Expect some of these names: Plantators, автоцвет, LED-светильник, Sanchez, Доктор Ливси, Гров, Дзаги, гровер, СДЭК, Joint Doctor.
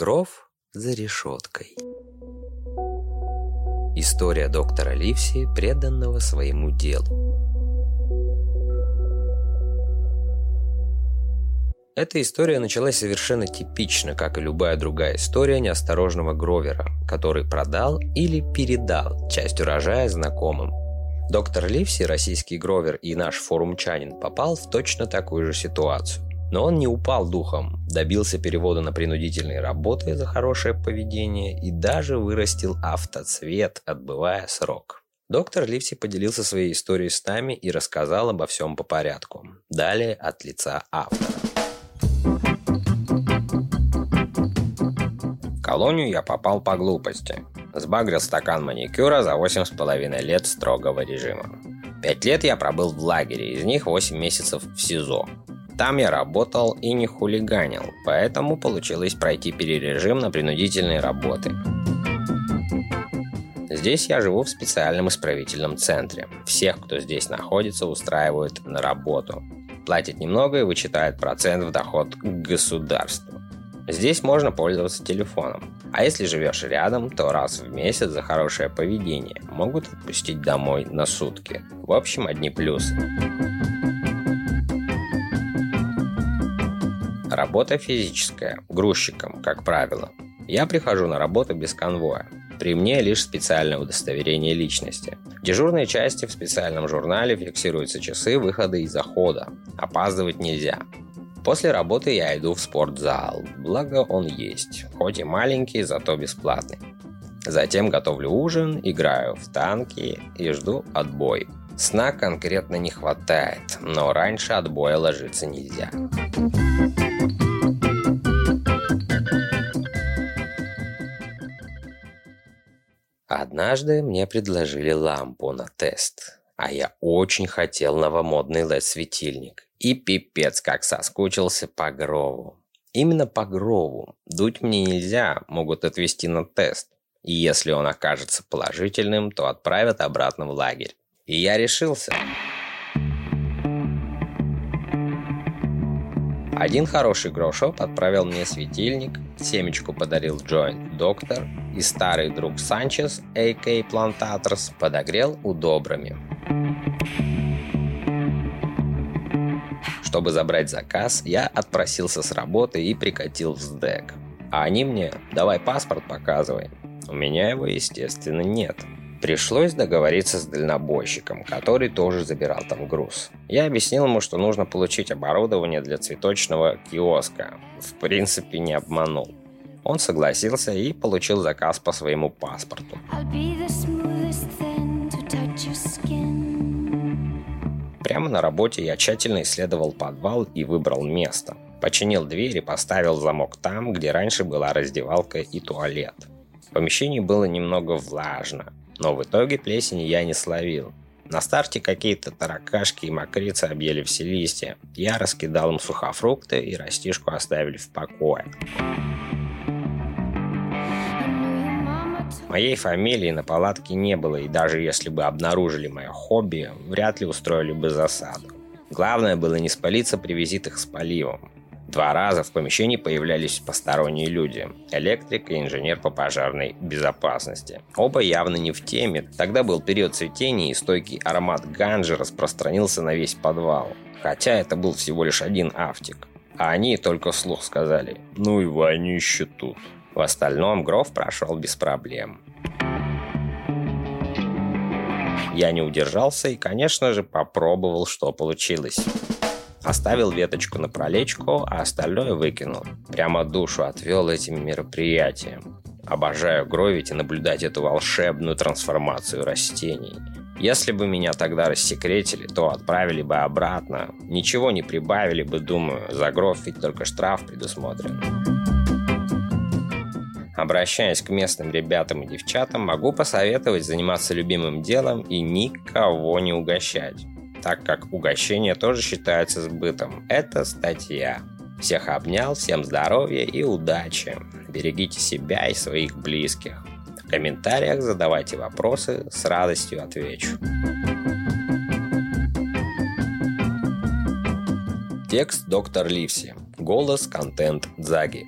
Гров за решеткой. История доктора Ливси, преданного своему делу. Эта история началась совершенно типично, как и любая другая история неосторожного гровера, который продал или передал часть урожая знакомым. Доктор Ливси, российский гровер и наш форумчанин, попал в точно такую же ситуацию. Но он не упал духом, добился перевода на принудительные работы за хорошее поведение и даже вырастил автоцвет, отбывая срок. Доктор Ливси поделился своей историей с нами и рассказал обо всем по порядку. Далее от лица автора. В колонию я попал по глупости. Сбагрил стакан маникюра за 8,5 лет строгого режима. 5 лет я пробыл в лагере, из них 8 месяцев в СИЗО. Там я работал и не хулиганил, поэтому получилось пройти перережим на принудительные работы. Здесь я живу в специальном исправительном центре. Всех, кто здесь находится, устраивают на работу. Платят немного и вычитают процент в доход к государству. Здесь можно пользоваться телефоном. А если живешь рядом, то раз в месяц за хорошее поведение могут отпустить домой на сутки. В общем, одни плюсы. Работа физическая, грузчиком, как правило. Я прихожу на работу без конвоя. При мне лишь специальное удостоверение личности. В дежурной части в специальном журнале фиксируются часы выхода и захода. Опаздывать нельзя. После работы я иду в спортзал, благо он есть, хоть и маленький, зато бесплатный. Затем готовлю ужин, играю в танки и жду отбой. Сна конкретно не хватает, но раньше отбоя ложиться нельзя. Однажды мне предложили лампу на тест, а я очень хотел новомодный LED-светильник. И пипец как соскучился по грову. Именно по грову. Дуть мне нельзя, могут отвезти на тест. И если он окажется положительным, то отправят обратно в лагерь. И я решился. Один хороший грошоп отправил мне светильник, семечку подарил Joint Doctor, и старый друг Sanchez, a.k.a. Plantators, подогрел удобрами. Чтобы забрать заказ, я отпросился с работы и прикатил в СДЭК. А они мне: давай паспорт показывай. У меня его, естественно, нет. Пришлось договориться с дальнобойщиком, который тоже забирал там груз. Я объяснил ему, что нужно получить оборудование для цветочного киоска. В принципе, не обманул. Он согласился и получил заказ по своему паспорту. Прямо на работе я тщательно исследовал подвал и выбрал место. Починил дверь и поставил замок там, где раньше была раздевалка и туалет. В помещении было немного влажно. Но в итоге плесени я не словил. На старте какие-то таракашки и мокрицы объели все листья. Я раскидал им сухофрукты и растишку оставили в покое. Моей фамилии на палатке не было, и даже если бы обнаружили мое хобби, вряд ли устроили бы засаду. Главное было не спалиться при визитах с поливом. 2 раза в помещении появлялись посторонние люди – электрик и инженер по пожарной безопасности. Оба явно не в теме. Тогда был период цветения, и стойкий аромат ганджи распространился на весь подвал. Хотя это был всего лишь 1 автик. А они только вслух сказали: ну и вонище тут. В остальном гров прошел без проблем. Я не удержался и, конечно же, попробовал, что получилось. Оставил веточку на пролечку, а остальное выкинул. Прямо душу отвел этим мероприятием. Обожаю гровить и наблюдать эту волшебную трансформацию растений. Если бы меня тогда рассекретили, то отправили бы обратно. Ничего не прибавили бы, думаю, за гров ведь только штраф предусмотрен. Обращаясь к местным ребятам и девчатам, могу посоветовать заниматься любимым делом и никого не угощать, так как угощение тоже считается сбытом. Это статья. Всех обнял, всем здоровья и удачи. Берегите себя и своих близких. В комментариях задавайте вопросы, с радостью отвечу. Текст: доктор Ливси. Голос, контент: Дзаги.